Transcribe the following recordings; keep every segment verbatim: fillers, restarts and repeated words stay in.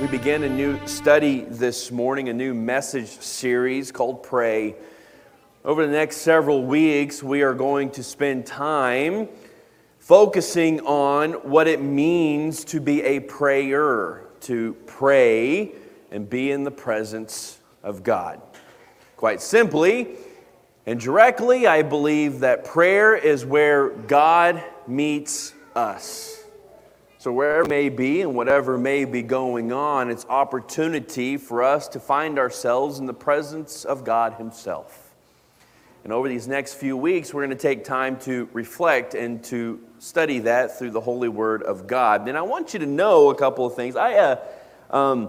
We begin a new study this morning, a new message series called Pray. Over the next several weeks, we are going to spend time focusing on what it means to be a prayer, to pray and be in the presence of God. Quite simply and directly, I believe that prayer is where God meets us. So wherever it may be and whatever may be going on, it's opportunity for us to find ourselves in the presence of God Himself. And over these next few weeks, we're going to take time to reflect and to study that through the Holy Word of God. And I want you to know a couple of things. I, uh, um,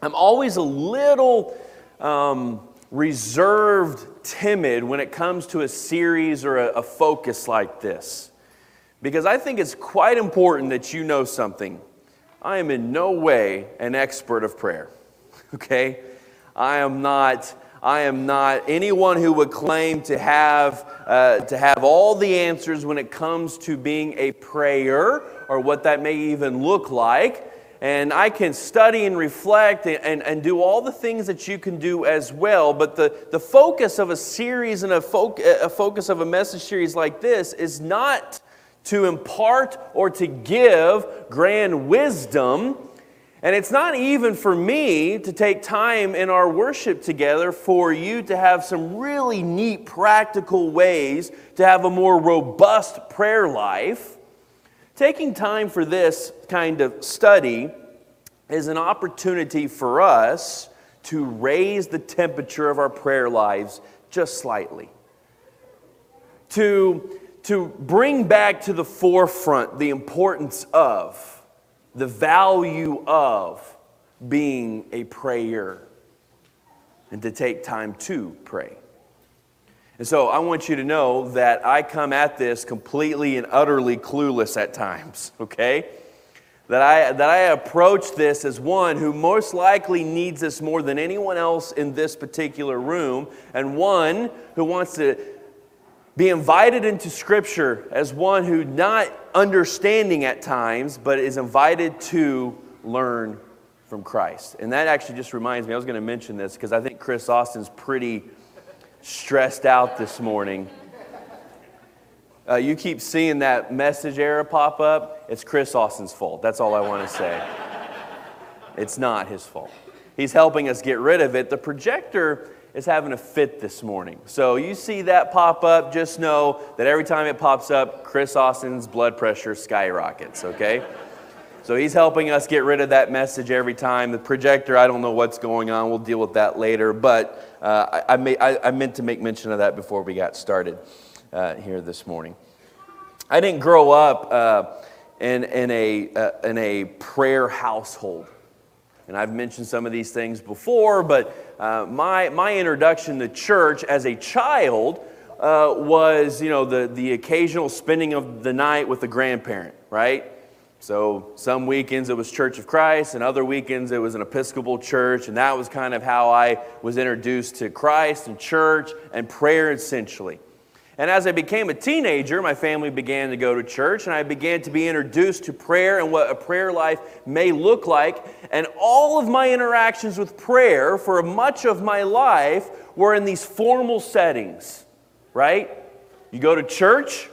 I'm always a little um, reserved, timid when it comes to a series or a, a focus like this. Because I think it's quite important that you know something. I am in no way an expert of prayer, okay? I am not, I am not anyone who would claim to have, uh, to have all the answers when it comes to being a prayer or what that may even look like. And I can study and reflect and, and, and do all the things that you can do as well. But the, the focus of a series and a, fo- a focus of a message series like this is not to impart or to give grand wisdom. And it's not even for me to take time in our worship together for you to have some really neat practical ways to have a more robust prayer life. Taking time for this kind of study is an opportunity for us to raise the temperature of our prayer lives just slightly. To... to bring back to the forefront the importance of, the value of being a prayer, and to take time to pray. And so I want you to know that I come at this completely and utterly clueless at times, okay? That I, that I approach this as one who most likely needs this more than anyone else in this particular room, and one who wants to be invited into Scripture as one who not understanding at times, but is invited to learn from Christ. And that actually just reminds me, I was going to mention this because I think Chris Austin's pretty stressed out this morning. Uh, you keep seeing that message error pop up. It's Chris Austin's fault. That's all I want to say. It's not his fault. He's helping us get rid of it. The projector is having a fit this morning. So you see that pop up, just know that every time it pops up, Chris Austin's blood pressure skyrockets, okay? So he's helping us get rid of that message every time. The projector, I don't know what's going on. We'll deal with that later. But uh, I, I, may, I, I meant to make mention of that before we got started uh, here this morning. I didn't grow up uh, in, in, a, uh, in a prayer household. And I've mentioned some of these things before, but uh, my my introduction to church as a child uh, was, you know, the, the occasional spending of the night with a grandparent, right? So some weekends it was Church of Christ, and other weekends it was an Episcopal church, and that was kind of how I was introduced to Christ and church and prayer essentially. And as I became a teenager, my family began to go to church, and I began to be introduced to prayer and what a prayer life may look like. And all of my interactions with prayer for much of my life were in these formal settings, right? You go to church,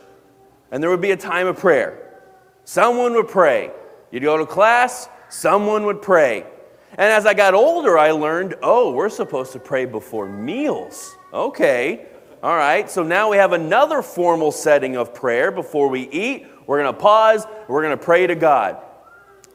and there would be a time of prayer. Someone would pray. You'd go to class, someone would pray. And as I got older, I learned, oh, we're supposed to pray before meals. Okay. All right, so now we have another formal setting of prayer. Before we eat, we're going to pause, we're going to pray to God.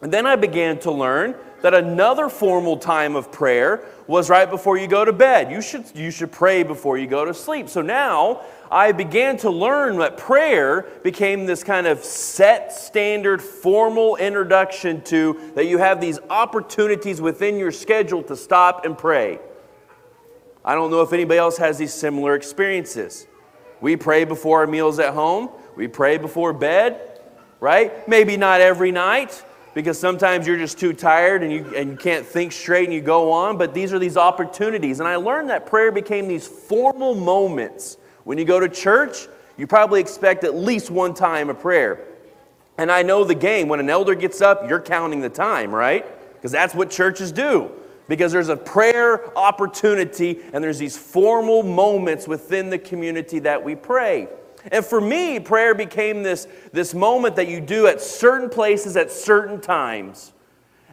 And then I began to learn that another formal time of prayer was right before you go to bed. You should, you should pray before you go to sleep. So now I began to learn that prayer became this kind of set, standard, formal introduction to that you have these opportunities within your schedule to stop and pray. I don't know if anybody else has these similar experiences. We pray before our meals at home. We pray before bed, right? Maybe not every night, because sometimes you're just too tired and you and you can't think straight and you go on, but these are these opportunities. And I learned that prayer became these formal moments. When you go to church, you probably expect at least one time a prayer. And I know the game. When an elder gets up, you're counting the time, right? Because that's what churches do. Because there's a prayer opportunity and there's these formal moments within the community that we pray. And for me, prayer became this, this moment that you do at certain places at certain times.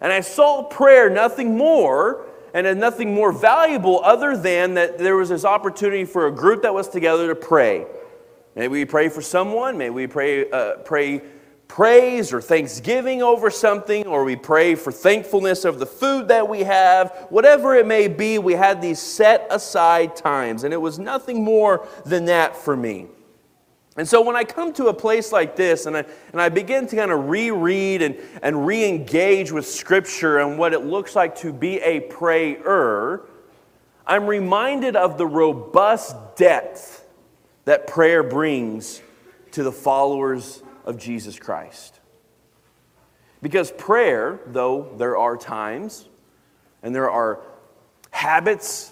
And I saw prayer nothing more and nothing more valuable other than that there was this opportunity for a group that was together to pray. Maybe we pray for someone. Maybe we pray uh, pray praise or thanksgiving over something, or we pray for thankfulness of the food that we have. Whatever it may be, we had these set aside times, and it was nothing more than that for me. And so when I come to a place like this and I, and I begin to kind of reread and, and re-engage with Scripture and what it looks like to be a prayer, I'm reminded of the robust depth that prayer brings to the followers of Jesus Christ. Because prayer, though there are times and there are habits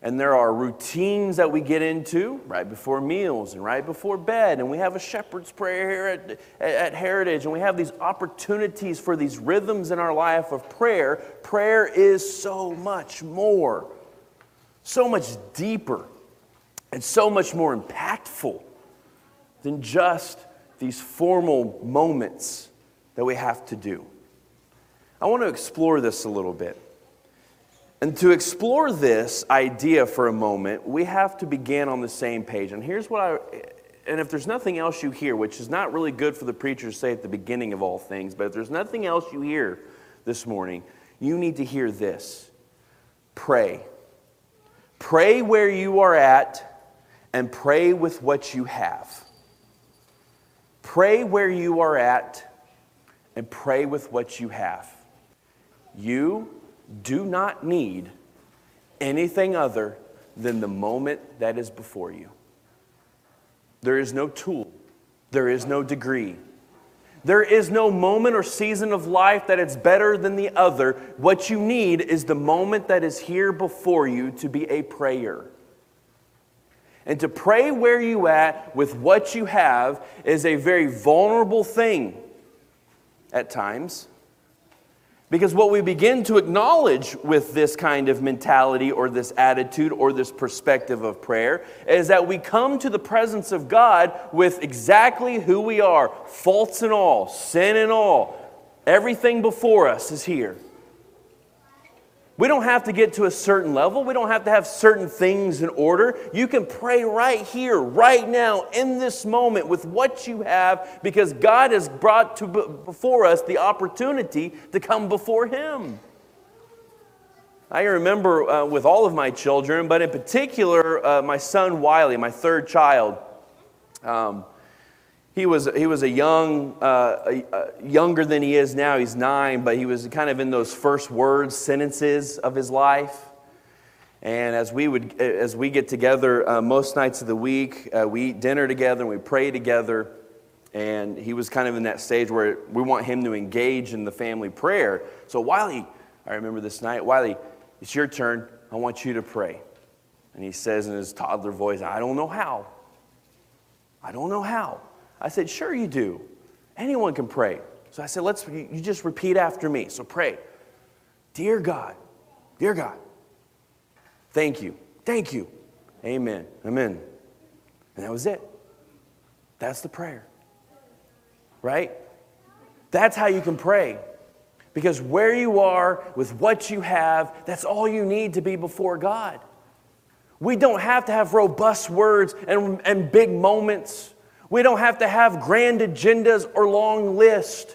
and there are routines that we get into right before meals and right before bed. And we have a shepherd's prayer here at, at Heritage. And we have these opportunities for these rhythms in our life of prayer. Prayer is so much more, so much deeper, and so much more impactful than just these formal moments that we have to do. I want to explore this a little bit. And to explore this idea for a moment, we have to begin on the same page. And here's what I, and if there's nothing else you hear, which is not really good for the preacher to say at the beginning of all things, but if there's nothing else you hear this morning, you need to hear this. Pray. Pray where you are at and pray with what you have. Pray where you are at and pray with what you have. You do not need anything other than the moment that is before you. There is no tool. There is no degree. There is no moment or season of life that it's better than the other. What you need is the moment that is here before you to be a prayer. And to pray where you at with what you have is a very vulnerable thing at times. Because what we begin to acknowledge with this kind of mentality or this attitude or this perspective of prayer is that we come to the presence of God with exactly who we are, faults and all, sin and all. Everything before us is here. We don't have to get to a certain level. We don't have to have certain things in order. You can pray right here, right now, in this moment with what you have, because God has brought to before us the opportunity to come before Him. I remember uh, with all of my children, but in particular uh, my son Wiley, my third child. Um, He was he was a young, uh, a, a younger than he is now. He's nine, but he was kind of in those first words, sentences of his life. And as we would as we get together uh, most nights of the week, uh, we eat dinner together and we pray together. And he was kind of in that stage where we want him to engage in the family prayer. So Wiley, I remember this night, Wiley, it's your turn. I want you to pray. And he says in his toddler voice, I don't know how. I don't know how. I said, sure you do. Anyone can pray. So I said, let's, you just repeat after me. So pray. Dear God, dear God, thank you, thank you, amen, amen. And that was it. That's the prayer, right? That's how you can pray. Because where you are with what you have, that's all you need to be before God. We don't have to have robust words and, and big moments. We don't have to have grand agendas or long lists.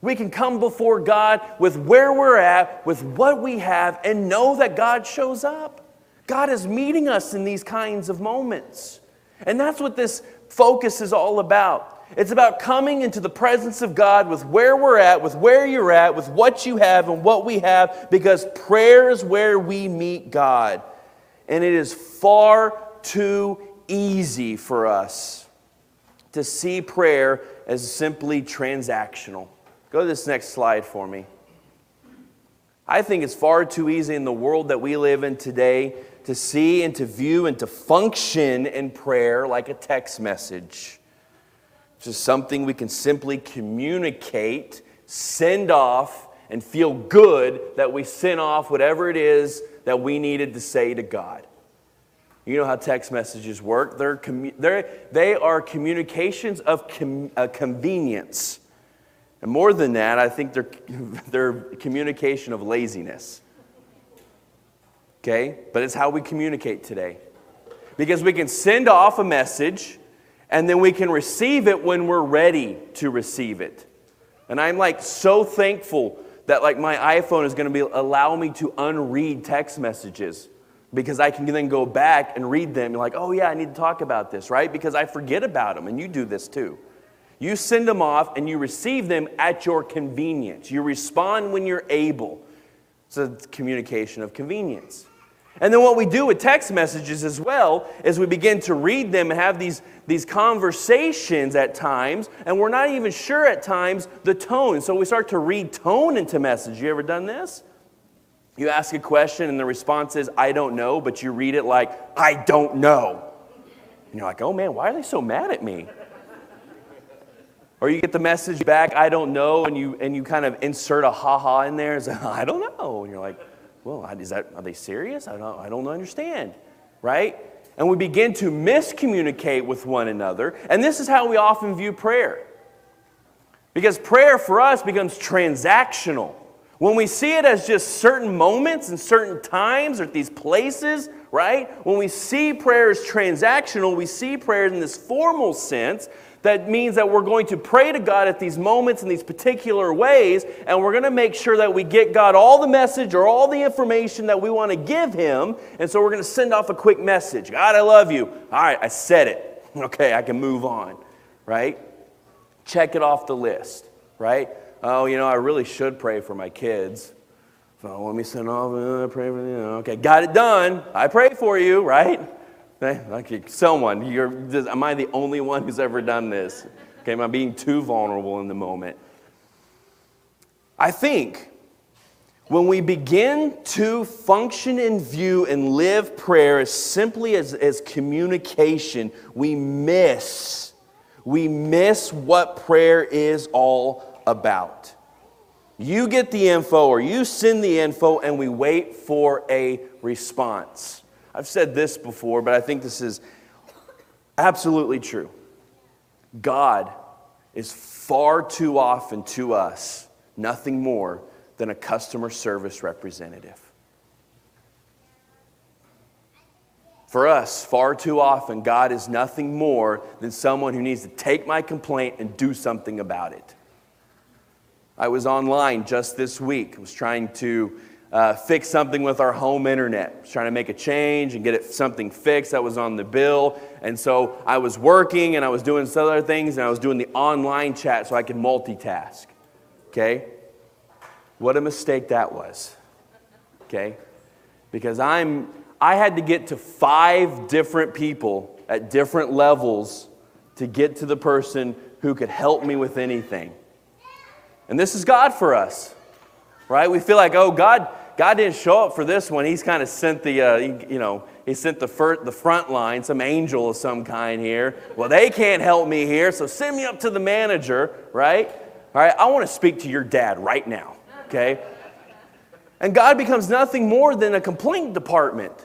We can come before God with where we're at, with what we have, and know that God shows up. God is meeting us in these kinds of moments. And that's what this focus is all about. It's about coming into the presence of God with where we're at, with where you're at, with what you have and what we have, because prayer is where we meet God. And it is far too easy for us to see prayer as simply transactional. Go to this next slide for me. I think it's far too easy in the world that we live in today to see and to view and to function in prayer like a text message. It's just something we can simply communicate, send off, and feel good that we sent off whatever it is that we needed to say to God. You know how text messages work. They're commu- they're, they are communications of com- uh, convenience. And more than that, I think they're, they're communication of laziness. Okay? But it's how we communicate today. Because we can send off a message, and then we can receive it when we're ready to receive it. And I'm like so thankful that like my iPhone is going to be allow me to unread text messages, because I can then go back and read them. You're like, oh yeah, I need to talk about this, right? Because I forget about them, and you do this too. You send them off and you receive them at your convenience. You respond when you're able. So it's communication of convenience. And then what we do with text messages as well is we begin to read them and have these, these conversations at times, and we're not even sure at times the tone. So we start to read tone into message. You ever done this? You ask a question and the response is, I don't know, but you read it like, I don't know. And you're like, oh man, why are they so mad at me? Or you get the message back, I don't know, and you and you kind of insert a ha-ha in there. It's like, I don't know. And you're like, well, is that, are they serious? I don't, I don't understand, right? And we begin to miscommunicate with one another. And this is how we often view prayer. Because prayer for us becomes transactional. When we see it as just certain moments and certain times or these places, right? When we see prayer as transactional, we see prayer in this formal sense. That means that we're going to pray to God at these moments in these particular ways, and we're going to make sure that we get God all the message or all the information that we want to give Him, and so we're going to send off a quick message. God, I love you. All right, I said it. Okay, I can move on, right? Check it off the list, right? Oh, you know, I really should pray for my kids. So let me send off, uh, pray for you. Okay, got it done. I pray for you, right? Okay, someone, you're, am I the only one who's ever done this? Okay, am I being too vulnerable in the moment? I think when we begin to function in view and live prayer as simply as, as communication, we miss, we miss what prayer is all about. You get the info or you send the info and we wait for a response. I've said this before, but I think this is absolutely true. God is far too often to us nothing more than a customer service representative. For us, far too often, God is nothing more than someone who needs to take my complaint and do something about it. I was online just this week. I was trying to Uh, fix something with our home internet. I was trying to make a change and get it, something fixed that was on the bill. And so I was working and I was doing some other things and I was doing the online chat so I could multitask. Okay? What a mistake that was. Okay? Because I'm, I had to get to five different people at different levels to get to the person who could help me with anything. And this is God for us. Right? We feel like, oh, God, God didn't show up for this one. He's kind of sent the, uh, you know, he sent the fir- the front line, some angel of some kind here. Well, they can't help me here, so send me up to the manager, right? All right, I want to speak to your dad right now, okay? And God becomes nothing more than a complaint department.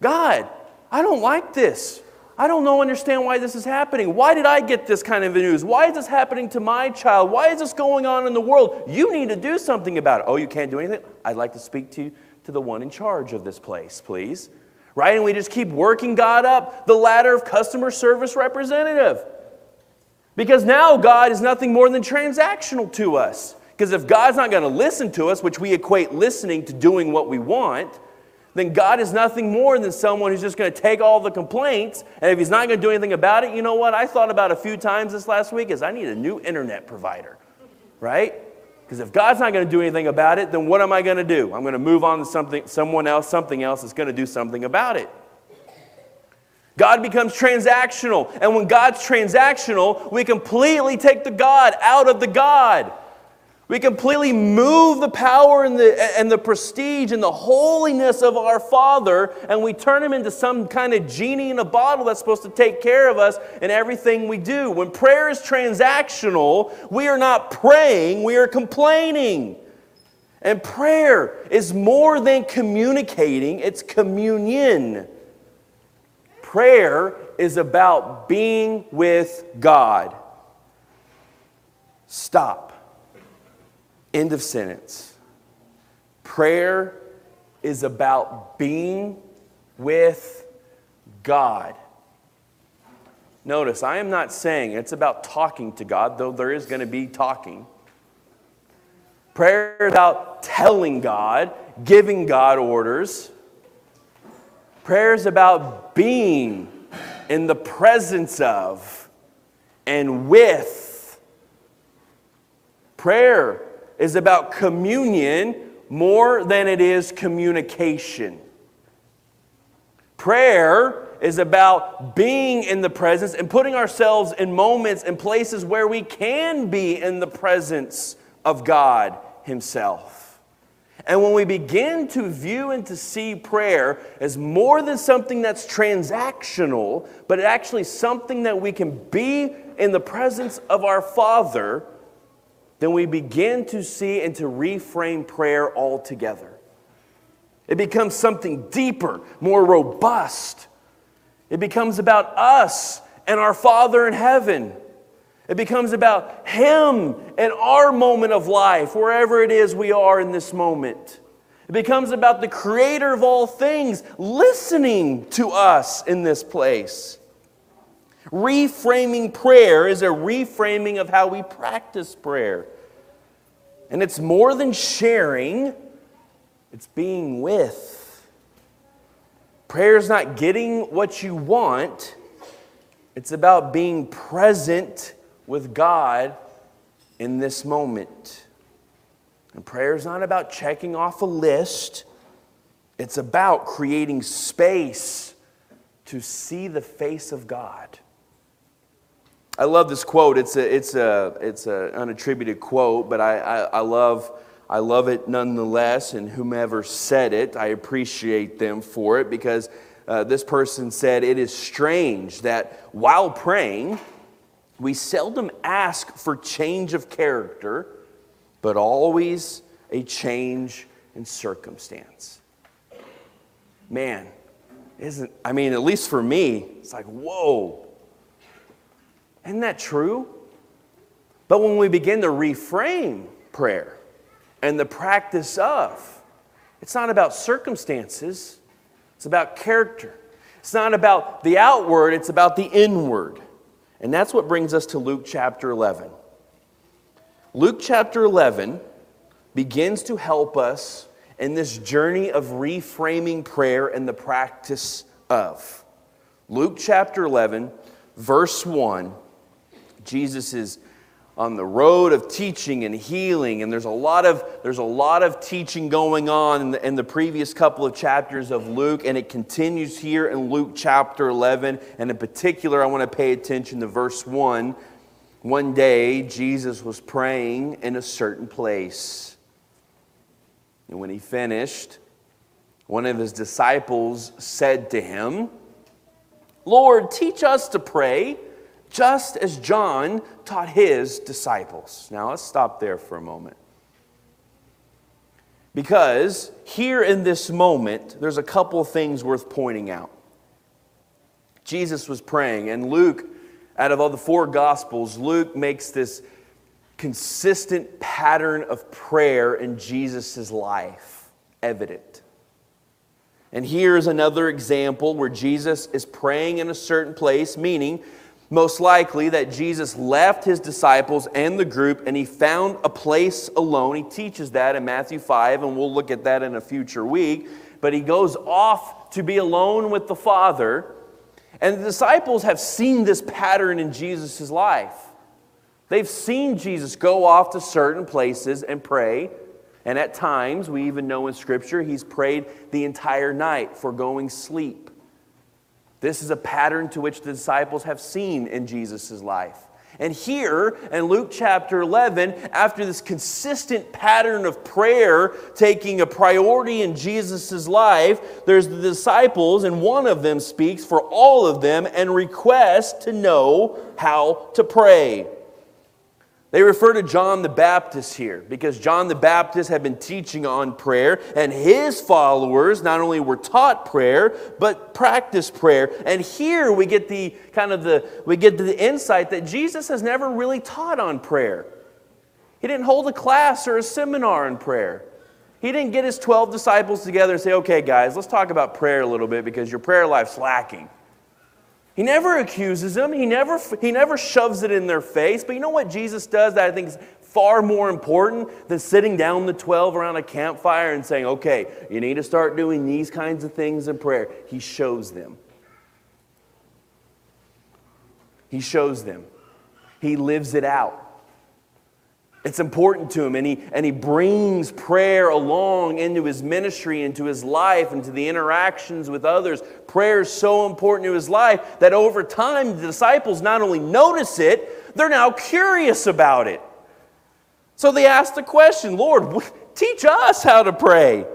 God, I don't like this. I don't know, understand why this is happening. Why did I get this kind of news? Why is this happening to my child? Why is this going on in the world? You need to do something about it. Oh, you can't do anything? I'd like to speak to, to the one in charge of this place, please. Right? And we just keep working God up the ladder of customer service representative. Because now God is nothing more than transactional to us. Because if God's not going to listen to us, which we equate listening to doing what we want, then God is nothing more than someone who's just going to take all the complaints, and if he's not going to do anything about it, you know what? I thought about a few times this last week is I need a new internet provider, right? Because if God's not going to do anything about it, then what am I going to do? I'm going to move on to something, someone else, something else that's going to do something about it. God becomes transactional, and when God's transactional, we completely take the God out of the God. We completely move the power and the, and the prestige and the holiness of our Father, and we turn Him into some kind of genie in a bottle that's supposed to take care of us in everything we do. When prayer is transactional, we are not praying, we are complaining. And prayer is more than communicating, it's communion. Prayer is about being with God. Stop. End of sentence. Prayer is about being with God. Notice, I am not saying it's about talking to God, though there is going to be talking. Prayer is about telling God, giving God orders. Prayer is about being in the presence of and with. Prayer is about communion more than it is communication. Prayer is about being in the presence and putting ourselves in moments and places where we can be in the presence of God Himself. And when we begin to view and to see prayer as more than something that's transactional, but actually something that we can be in the presence of our Father, then we begin to see and to reframe prayer altogether. It becomes something deeper, more robust. It becomes about us and our Father in heaven. It becomes about Him and our moment of life, wherever it is we are in this moment. It becomes about the Creator of all things listening to us in this place. Reframing prayer is a reframing of how we practice prayer. And it's more than sharing, it's being with. Prayer is not getting what you want. It's about being present with God in this moment. And prayer is not about checking off a list. It's about creating space to see the face of God. I love this quote. It's a it's a it's an unattributed quote, but I, I, I love. I love it nonetheless, and whomever said it, I appreciate them for it, because uh, this person said, "It is strange that while praying, we seldom ask for change of character, but always a change in circumstance." Man, isn't, I mean, at least for me, it's like, whoa, isn't that true? But when we begin to reframe prayer, and the practice of, it's not about circumstances, it's about character. It's not about the outward, it's about the inward. And that's what brings us to Luke chapter eleven. Luke chapter eleven begins to help us in this journey of reframing prayer and the practice of. Luke chapter eleven, verse one, Jesus is on the road of teaching and healing, and there's a lot of there's a lot of teaching going on in the, in the previous couple of chapters of Luke, and it continues here in Luke chapter eleven. And in particular, I want to pay attention to verse one. One day, Jesus was praying in a certain place, and when he finished, one of his disciples said to him, "Lord, teach us to pray, just as John taught his disciples." Now let's stop there for a moment, because here in this moment, there's a couple things worth pointing out. Jesus was praying, and Luke, out of all the four Gospels, Luke makes this consistent pattern of prayer in Jesus' life evident. And here is another example where Jesus is praying in a certain place, meaning most likely that Jesus left his disciples and the group, and he found a place alone. He teaches that in Matthew five, and we'll look at that in a future week. But he goes off to be alone with the Father. And the disciples have seen this pattern in Jesus' life. They've seen Jesus go off to certain places and pray. And at times, we even know in Scripture, he's prayed the entire night, forgoing sleep. This is a pattern to which the disciples have seen in Jesus' life. And here in Luke chapter eleven, after this consistent pattern of prayer taking a priority in Jesus' life, there's the disciples, and one of them speaks for all of them and requests to know how to pray. They refer to John the Baptist here because John the Baptist had been teaching on prayer, and his followers not only were taught prayer, but practiced prayer. And here we get the kind of the we get the insight that Jesus has never really taught on prayer. He didn't hold a class or a seminar on prayer. He didn't get his twelve disciples together and say, okay, guys, let's talk about prayer a little bit because your prayer life's lacking. He never accuses them. He never, he never shoves it in their face. But you know what Jesus does that I think is far more important than sitting down the twelve around a campfire and saying, okay, you need to start doing these kinds of things in prayer. He shows them. He shows them. He lives it out. It's important to him, and he, and he brings prayer along into his ministry, into his life, into the interactions with others. Prayer is so important to his life that over time, the disciples not only notice it, they're now curious about it. So they ask the question, Lord, teach us how to pray.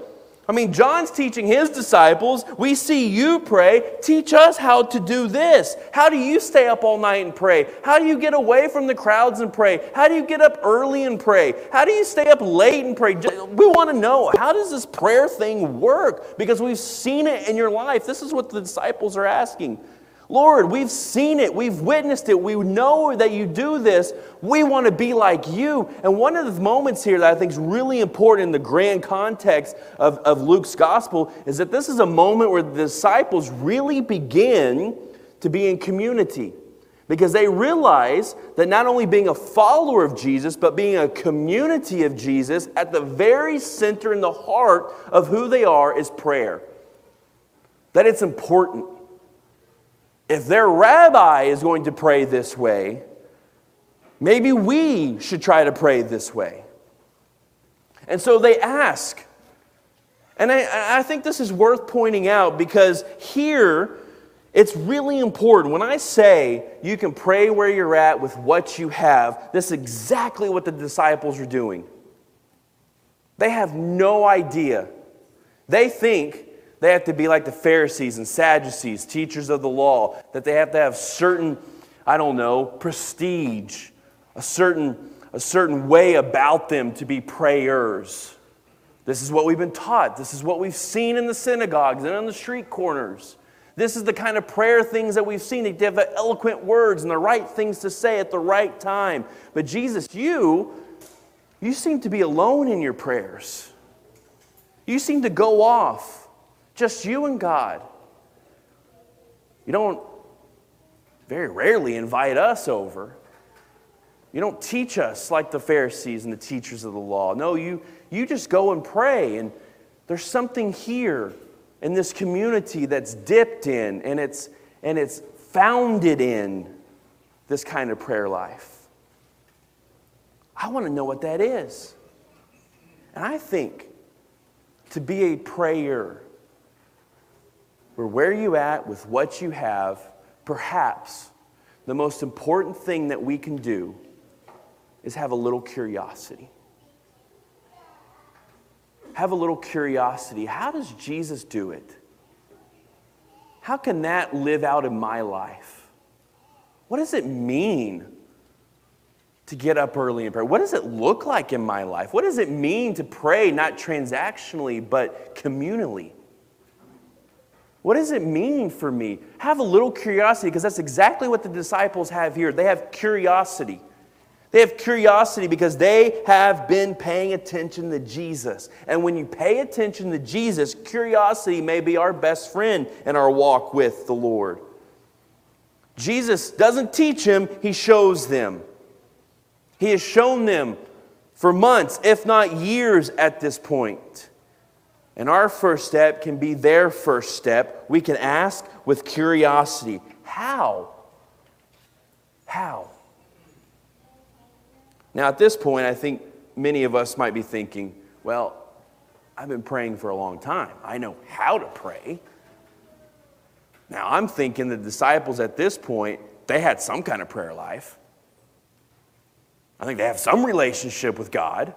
I mean, John's teaching his disciples, we see you pray, teach us how to do this. How do you stay up all night and pray? How do you get away from the crowds and pray? How do you get up early and pray? How do you stay up late and pray? We want to know, how does this prayer thing work? Because we've seen it in your life. This is what the disciples are asking. Lord, we've seen it, we've witnessed it, we know that you do this, we want to be like you. And one of the moments here that I think is really important in the grand context of, of Luke's gospel is that this is a moment where the disciples really begin to be in community. Because they realize that not only being a follower of Jesus, but being a community of Jesus, at the very center and the heart of who they are is prayer. That it's important. If their rabbi is going to pray this way, maybe we should try to pray this way. And so they ask. And I, I think this is worth pointing out because here it's really important. When I say you can pray where you're at with what you have, this is exactly what the disciples are doing. They have no idea. They think they have to be like the Pharisees and Sadducees, teachers of the law, that they have to have certain, I don't know, prestige, a certain, a certain way about them to be prayers. This is what we've been taught. This is what we've seen in the synagogues and on the street corners. This is the kind of prayer things that we've seen. They have the eloquent words and the right things to say at the right time. But Jesus, you, you seem to be alone in your prayers. You seem to go off. Just you and God. You don't very rarely invite us over. You don't teach us like the Pharisees and the teachers of the law. No, you, you just go and pray. And there's something here in this community that's dipped in and it's, and it's founded in this kind of prayer life. I want to know what that is. And I think to be a prayer, where where you at with what you have, perhaps the most important thing that we can do is have a little curiosity. Have a little curiosity. How does Jesus do it? How can that live out in my life? What does it mean to get up early and pray? What does it look like in my life? What does it mean to pray, not transactionally, but communally? What does it mean for me? Have a little curiosity, because that's exactly what the disciples have here. They have curiosity. They have curiosity because they have been paying attention to Jesus. And when you pay attention to Jesus, curiosity may be our best friend in our walk with the Lord. Jesus doesn't teach him, he shows them. He has shown them for months, if not years at this point. And our first step can be their first step. We can ask with curiosity. How? How? Now, at this point, I think many of us might be thinking, well, I've been praying for a long time. I know how to pray. Now, I'm thinking the disciples at this point, they had some kind of prayer life. I think they have some relationship with God.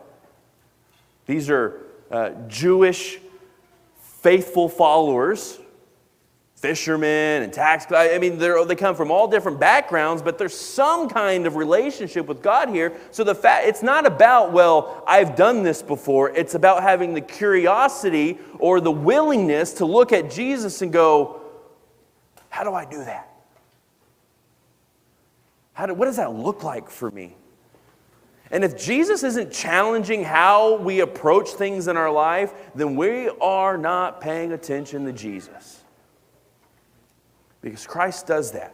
These are uh, Jewish faithful followers. fishermen and tax collectors. I mean, they come from all different backgrounds, but there's some kind of relationship with God here. So the fact it's not about, well, I've done this before. It's about having the curiosity or the willingness to look at Jesus and go, how do I do that? How do, what does that look like for me? And if Jesus isn't challenging how we approach things in our life, then we are not paying attention to Jesus. Because Christ does that.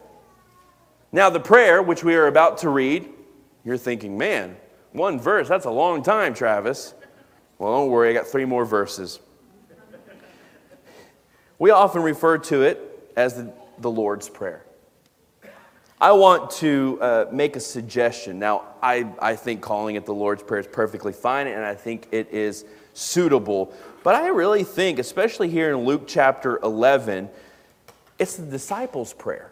Now, the prayer, which we are about to read, you're thinking, man, one verse, that's a long time, Travis. Well, don't worry, I got three more verses. We often refer to it as the, the Lord's Prayer. I want to uh, make a suggestion. Now, I, I think calling it the Lord's Prayer is perfectly fine, and I think it is suitable. But I really think, especially here in Luke chapter eleven, it's the disciples' prayer.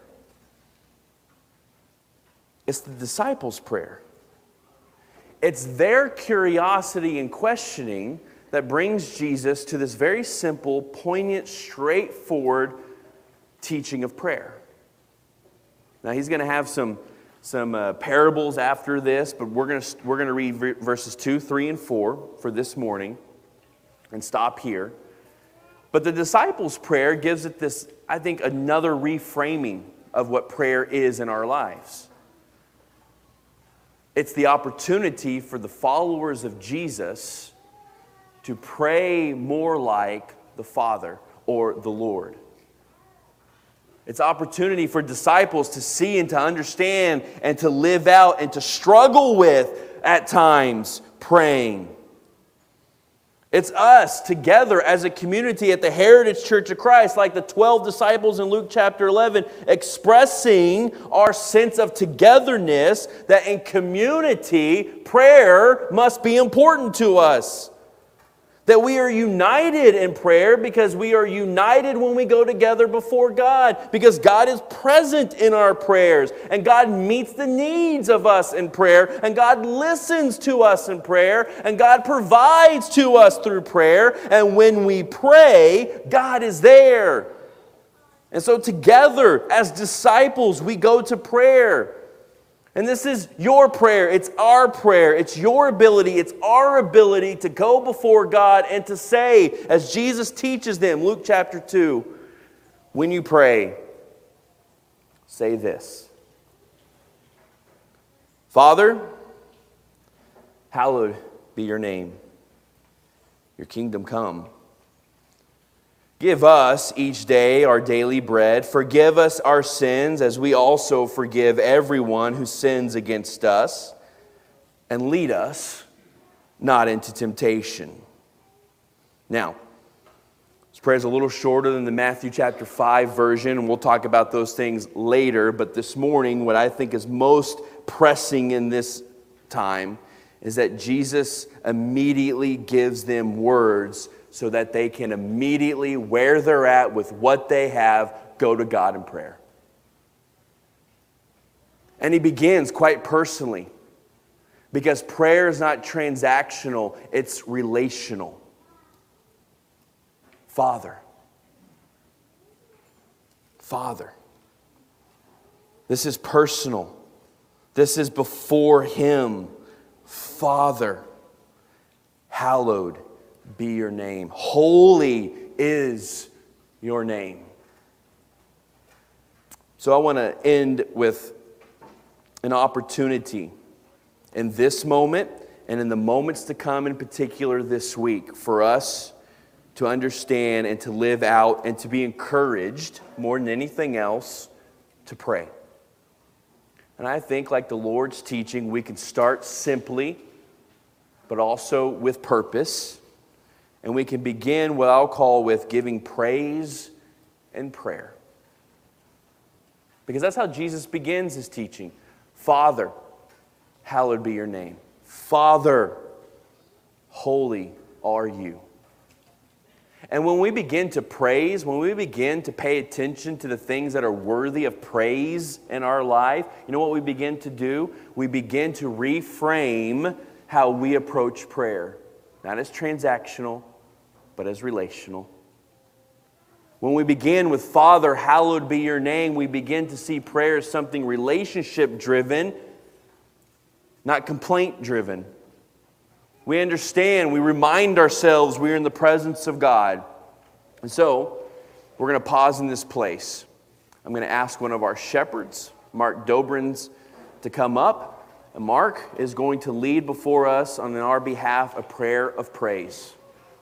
It's the disciples' prayer. It's their curiosity and questioning that brings Jesus to this very simple, poignant, straightforward teaching of prayer. Now, he's going to have some, some uh, parables after this, but we're going to we're going to read v- verses two, three, and four for this morning and stop here. But the disciples' prayer gives it this, I think, another reframing of what prayer is in our lives. It's the opportunity for the followers of Jesus to pray more like the Father or the Lord. It's opportunity for disciples to see and to understand and to live out and to struggle with, at times, praying. It's us together as a community at the Heritage Church of Christ, like the twelve disciples in Luke chapter eleven, expressing our sense of togetherness that in community, prayer must be important to us. That we are united in prayer because we are united when we go together before God. Because God is present in our prayers. And God meets the needs of us in prayer. And God listens to us in prayer. And God provides to us through prayer. And when we pray, God is there. And so together as disciples, we go to prayer. And this is your prayer, it's our prayer, it's your ability, it's our ability to go before God and to say, as Jesus teaches them, Luke chapter two, when you pray, say this: Father, hallowed be your name, your kingdom come. Give us each day our daily bread. Forgive us our sins as we also forgive everyone who sins against us. And lead us not into temptation. Now, this prayer is a little shorter than the Matthew chapter five version, and we'll talk about those things later. But this morning, what I think is most pressing in this time is that Jesus immediately gives them words so that they can immediately, where they're at with what they have, go to God in prayer. And he begins quite personally, because prayer is not transactional, it's relational. Father. Father. This is personal. This is before him. Father, hallowed be your name. Holy is your name. So I want to end with an opportunity in this moment and in the moments to come, in particular this week, for us to understand and to live out and to be encouraged more than anything else to pray. And I think, like the Lord's teaching, we can start simply, but also with purpose. And we can begin what I'll call with giving praise and prayer. Because that's how Jesus begins his teaching. Father, hallowed be your name. Father, holy are you. And when we begin to praise, when we begin to pay attention to the things that are worthy of praise in our life, you know what we begin to do? We begin to reframe how we approach prayer. Not as transactional, but as relational. When we begin with, Father, hallowed be your name, we begin to see prayer as something relationship-driven, not complaint-driven. We understand, we remind ourselves we are in the presence of God. And so, we're going to pause in this place. I'm going to ask one of our shepherds, Mark Dobrins, to come up. And Mark is going to lead before us on our behalf a prayer of praise.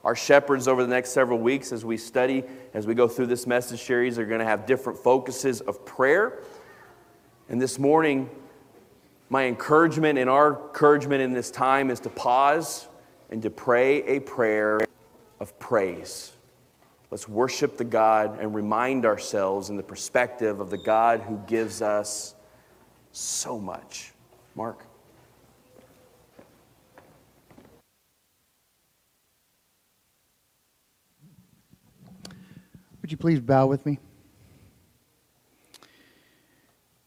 Our shepherds over the next several weeks as we study, as we go through this message series, are going to have different focuses of prayer. And this morning, my encouragement and our encouragement in this time is to pause and to pray a prayer of praise. Let's worship the God and remind ourselves in the perspective of the God who gives us so much. Mark. Would you please bow with me?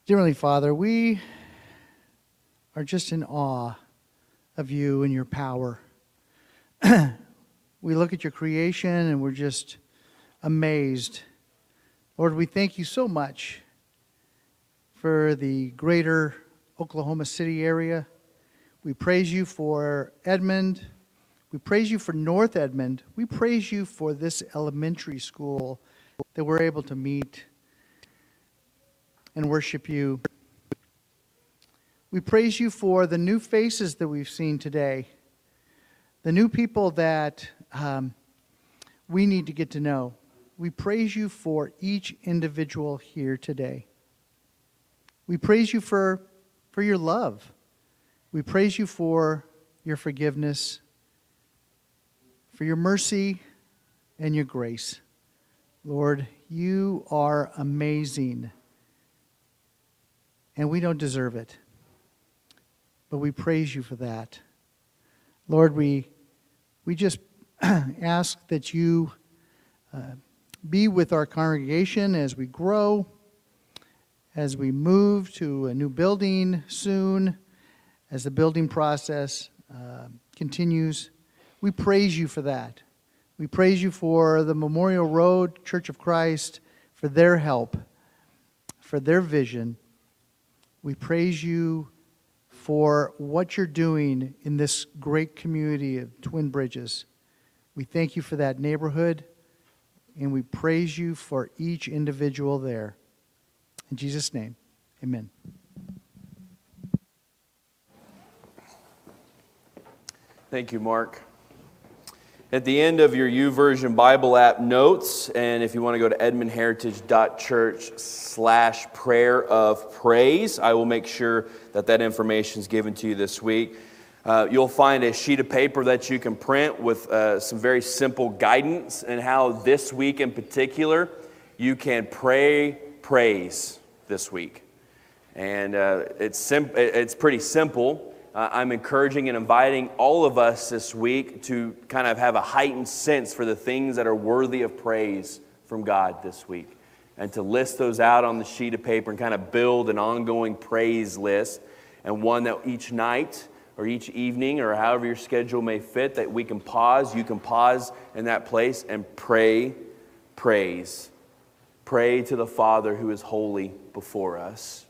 Dear Heavenly Father, we are just in awe of you and your power. We look at your creation and we're just amazed. Lord, we thank you so much for the greater Oklahoma City area. We praise you for Edmond. We praise you for North Edmond. We praise you for this elementary school that we're able to meet and worship you. We praise you for the new faces that we've seen today, the new people that um, we need to get to know. We praise you for each individual here today. We praise you for, for your love. We praise you for your forgiveness, for your mercy and your grace. Lord, you are amazing, and we don't deserve it, but we praise you for that. Lord, we we just ask that you uh, be with our congregation as we grow, as we move to a new building soon, as the building process uh, continues. We praise you for that. We praise you for the Memorial Road Church of Christ, for their help, for their vision. We praise you for what you're doing in this great community of Twin Bridges. We thank you for that neighborhood, and we praise you for each individual there. In Jesus' name, amen. Thank you, Mark. At the end of your YouVersion Bible app notes, and if you want to go to edmondheritage.church slash prayer of praise, I will make sure that that information is given to you this week. Uh, you'll find a sheet of paper that you can print with uh, some very simple guidance and how this week in particular you can pray praise this week. And uh, it's sim- it's pretty simple. Uh, I'm encouraging and inviting all of us this week to kind of have a heightened sense for the things that are worthy of praise from God this week, and to list those out on the sheet of paper and kind of build an ongoing praise list, and one that each night or each evening or however your schedule may fit that we can pause, you can pause in that place and pray praise. Pray to the Father who is holy before us.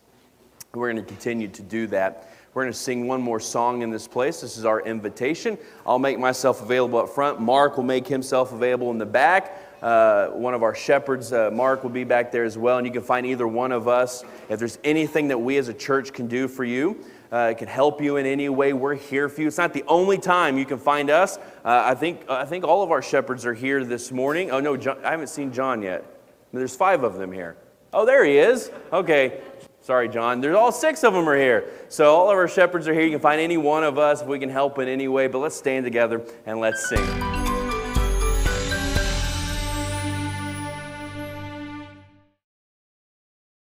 We're going to continue to do that. We're going to sing one more song in this place. This is our invitation. I'll make myself available up front. Mark will make himself available in the back. Uh, one of our shepherds, uh, Mark, will be back there as well. And you can find either one of us. If there's anything that we as a church can do for you, uh, it can help you in any way, we're here for you. It's not the only time you can find us. Uh, I think I think all of our shepherds are here this morning. Oh, no, John, I haven't seen John yet. There's five of them here. Oh, there he is. Okay. Sorry, John. There's all six of them are here. So all of our shepherds are here. You can find any one of us if we can help in any way. But let's stand together and let's sing.